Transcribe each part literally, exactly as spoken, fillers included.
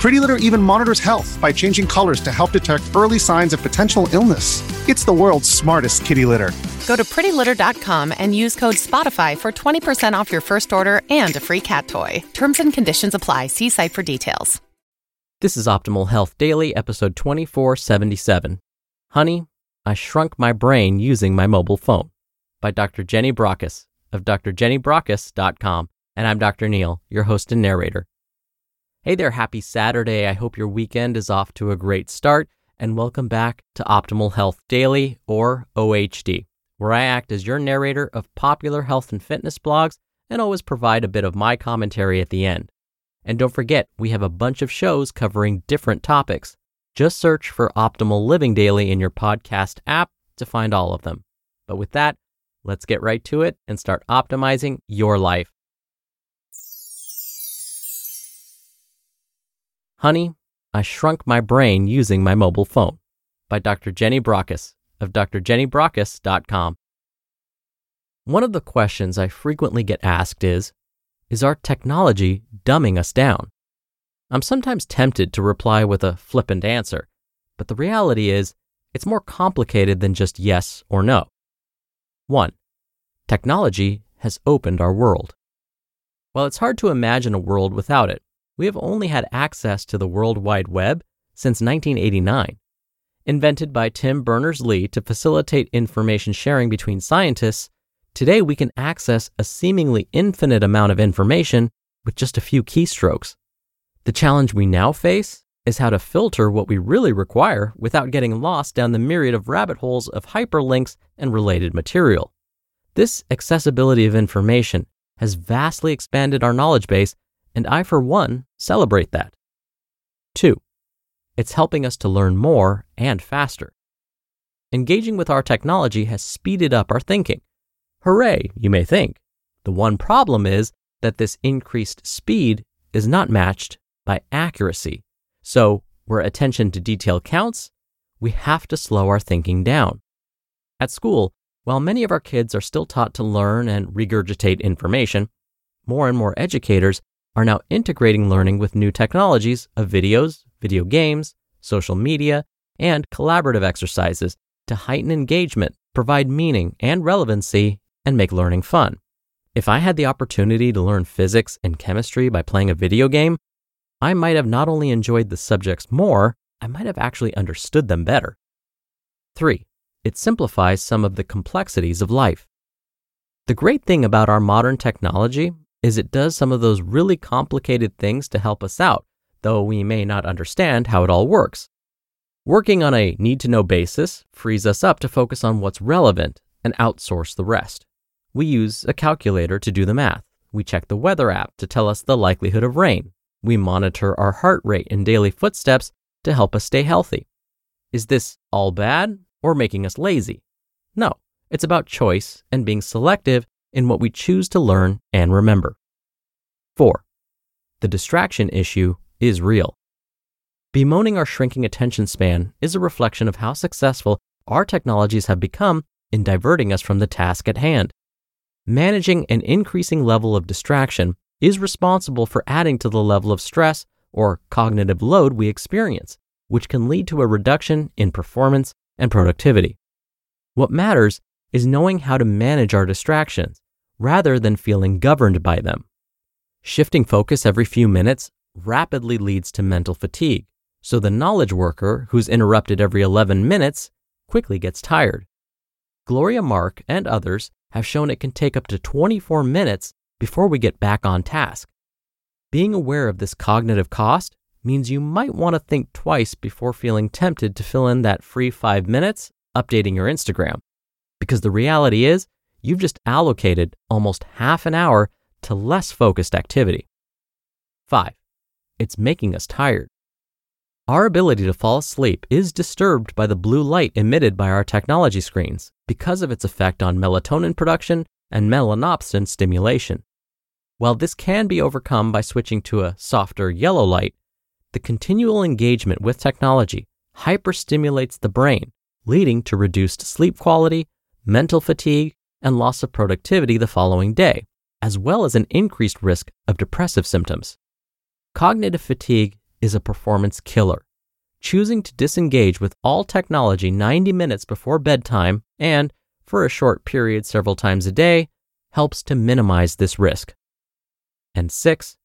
Pretty Litter even monitors health by changing colors to help detect early signs of potential illness. It's the world's smartest kitty litter. Go to pretty litter dot com and use code SPOTIFY for twenty percent off your first order and a free cat toy. Terms and conditions apply. See site for details. This is Optimal Health Daily, episode twenty-four seventy-seven. Honey, I Shrunk My Brain Using My Mobile Phone by Doctor Jenny Brockis of dr jenny brockis dot com. And I'm Doctor Neil, your host and narrator. Hey there, happy Saturday. I hope your weekend is off to a great start, and welcome back to Optimal Health Daily, or O H D, where I act as your narrator of popular health and fitness blogs and always provide a bit of my commentary at the end. And don't forget, we have a bunch of shows covering different topics. Just search for Optimal Living Daily in your podcast app to find all of them. But with that, let's get right to it and start optimizing your life. Honey, I Shrunk My Brain Using My Mobile Phone by Doctor Jenny Brockis of dr jenny brockis dot com. One of the questions I frequently get asked is, Is our technology dumbing us down? I'm sometimes tempted to reply with a flippant answer, but the reality is it's more complicated than just yes or no. One, technology has opened our world. While it's hard to imagine a world without it, we have only had access to the World Wide Web since nineteen eighty-nine. Invented by Tim Berners-Lee to facilitate information sharing between scientists, today, we can access a seemingly infinite amount of information with just a few keystrokes. The challenge we now face is how to filter what we really require without getting lost down the myriad of rabbit holes of hyperlinks and related material. This accessibility of information has vastly expanded our knowledge base, and I, for one, celebrate that. Two, it's helping us to learn more and faster. Engaging with our technology has speeded up our thinking. Hooray, you may think. The one problem is that this increased speed is not matched by accuracy. So where attention to detail counts, we have to slow our thinking down. At school, while many of our kids are still taught to learn and regurgitate information, more and more educators are now integrating learning with new technologies of videos, video games, social media, and collaborative exercises to heighten engagement, provide meaning and relevancy, and make learning fun. If I had the opportunity to learn physics and chemistry by playing a video game, I might have not only enjoyed the subjects more, I might have actually understood them better. Three, it simplifies some of the complexities of life. The great thing about our modern technology is it does some of those really complicated things to help us out, though we may not understand how it all works. Working on a need-to-know basis frees us up to focus on what's relevant and outsource the rest. We use a calculator to do the math. We check the weather app to tell us the likelihood of rain. We monitor our heart rate and daily footsteps to help us stay healthy. Is this all bad or making us lazy? No, it's about choice and being selective in what we choose to learn and remember. Four, the distraction issue is real. Bemoaning our shrinking attention span is a reflection of how successful our technologies have become in diverting us from the task at hand. managing an increasing level of distraction is responsible for adding to the level of stress or cognitive load we experience, which can lead to a reduction in performance and productivity. What matters is knowing how to manage our distractions rather than feeling governed by them. Shifting focus every few minutes rapidly leads to mental fatigue, so the knowledge worker who's interrupted every eleven minutes quickly gets tired. Gloria Mark and others have shown it can take up to twenty-four minutes before we get back on task. Being aware of this cognitive cost means you might want to think twice before feeling tempted to fill in that free five minutes updating your Instagram, because the reality is you've just allocated almost half an hour to less focused activity. Five, it's making us tired. Our ability to fall asleep is disturbed by the blue light emitted by our technology screens because of its effect on melatonin production and melanopsin stimulation. While this can be overcome by switching to a softer yellow light, the continual engagement with technology hyperstimulates the brain, leading to reduced sleep quality, mental fatigue, and loss of productivity the following day, as well as an increased risk of depressive symptoms. Cognitive fatigue is a performance killer. Choosing to disengage with all technology ninety minutes before bedtime and for a short period several times a day helps to minimize this risk. And six,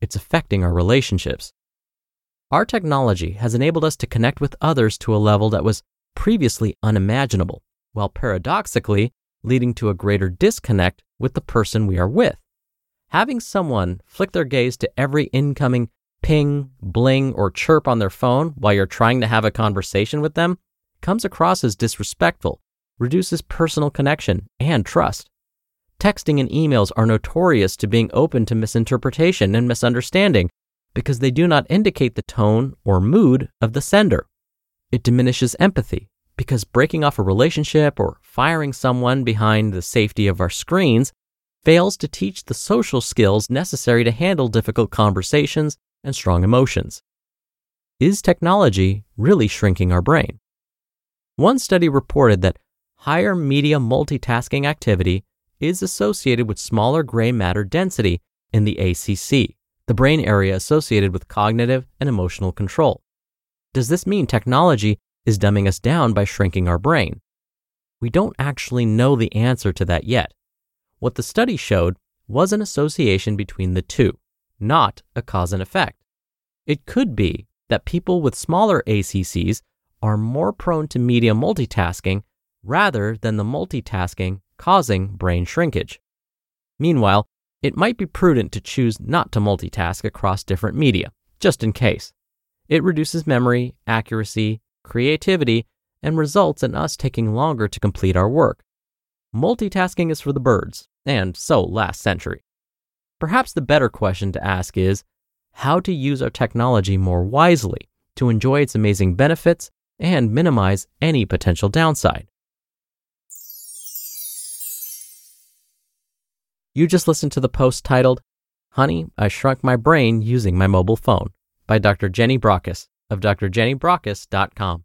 it's affecting our relationships. Our technology has enabled us to connect with others to a level that was previously unimaginable, while paradoxically leading to a greater disconnect with the person we are with. Having someone flick their gaze to every incoming ping, bling, or chirp on their phone while you're trying to have a conversation with them comes across as disrespectful, reduces personal connection and trust. Texting and emails are notorious to being open to misinterpretation and misunderstanding because they do not indicate the tone or mood of the sender. It diminishes empathy because breaking off a relationship or firing someone behind the safety of our screens fails to teach the social skills necessary to handle difficult conversations and strong emotions. Is technology really shrinking our brain? One study reported that higher media multitasking activity is associated with smaller gray matter density in the A C C, the brain area associated with cognitive and emotional control. Does this mean technology is dumbing us down by shrinking our brain? We don't actually know the answer to that yet. What the study showed was an association between the two, not a cause and effect. It could be that people with smaller A C Cs are more prone to media multitasking rather than the multitasking causing brain shrinkage. Meanwhile, it might be prudent to choose not to multitask across different media, just in case. It reduces memory, accuracy, creativity, and results in us taking longer to complete our work. Multitasking is for the birds, and so last century. Perhaps the better question to ask is how to use our technology more wisely to enjoy its amazing benefits and minimize any potential downside. You just listened to the post titled, "Honey, I Shrunk My Brain Using My Mobile Phone" by Doctor Jenny Brockis of d r jenny brockis dot com,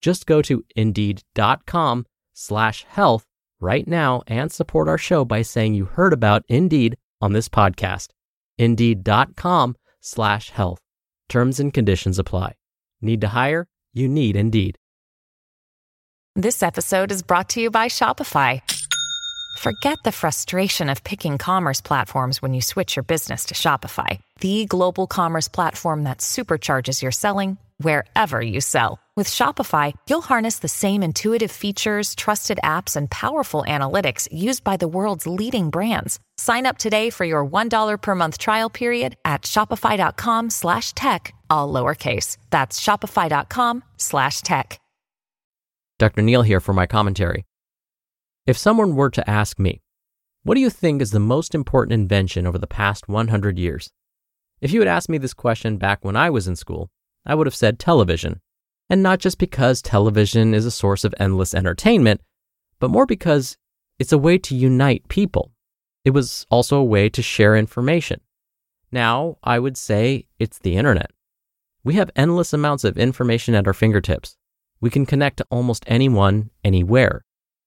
Just go to indeed.com slash health right now and support our show by saying you heard about Indeed on this podcast. Indeed.com slash health. Terms and conditions apply. Need to hire? You need Indeed. This episode is brought to you by Shopify. Forget the frustration of picking commerce platforms when you switch your business to Shopify, the global commerce platform that supercharges your selling wherever you sell. With Shopify, you'll harness the same intuitive features, trusted apps, and powerful analytics used by the world's leading brands. Sign up today for your one dollar per month trial period at shopify.com slash tech, all lowercase. That's shopify.com slash tech. Doctor Neal here for my commentary. If someone were to ask me, what do you think is the most important invention over the past one hundred years? If you had asked me this question back when I was in school, I would have said television. And not just because television is a source of endless entertainment, but more because it's a way to unite people. It was also a way to share information. Now, I would say it's the internet. We have endless amounts of information at our fingertips. We can connect to almost anyone, anywhere,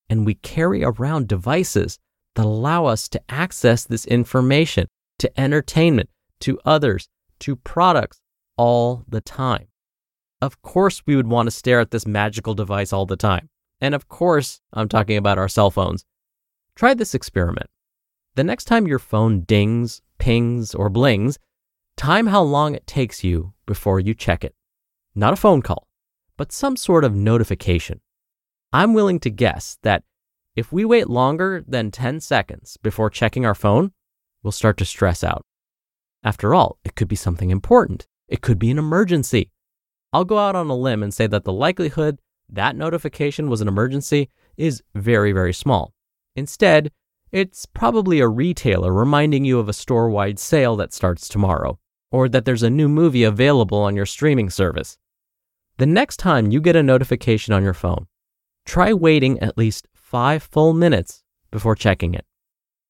and we carry around devices that allow us to access this information, to entertainment, to others, to products all the time. Of course, we would want to stare at this magical device all the time. And of course, I'm talking about our cell phones. Try this experiment. The next time your phone dings, pings, or blings, time how long it takes you before you check it. Not a phone call, but some sort of notification. I'm willing to guess that if we wait longer than ten seconds before checking our phone, we'll start to stress out. After all, it could be something important. It could be an emergency. I'll go out on a limb and say that the likelihood that notification was an emergency is very, very small. Instead, it's probably a retailer reminding you of a store-wide sale that starts tomorrow, or that there's a new movie available on your streaming service. The next time you get a notification on your phone, try waiting at least five full minutes before checking it.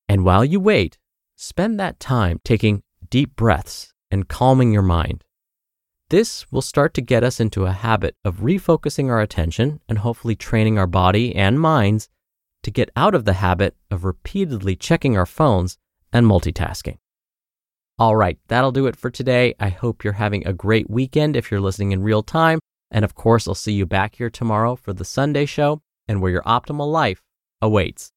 And while you wait, spend that time taking deep breaths and calming your mind. This will start to get us into a habit of refocusing our attention and hopefully training our body and minds to get out of the habit of repeatedly checking our phones and multitasking. All right, that'll do it for today. I hope you're having a great weekend if you're listening in real time. And of course, I'll see you back here tomorrow for the Sunday show and where your optimal life awaits.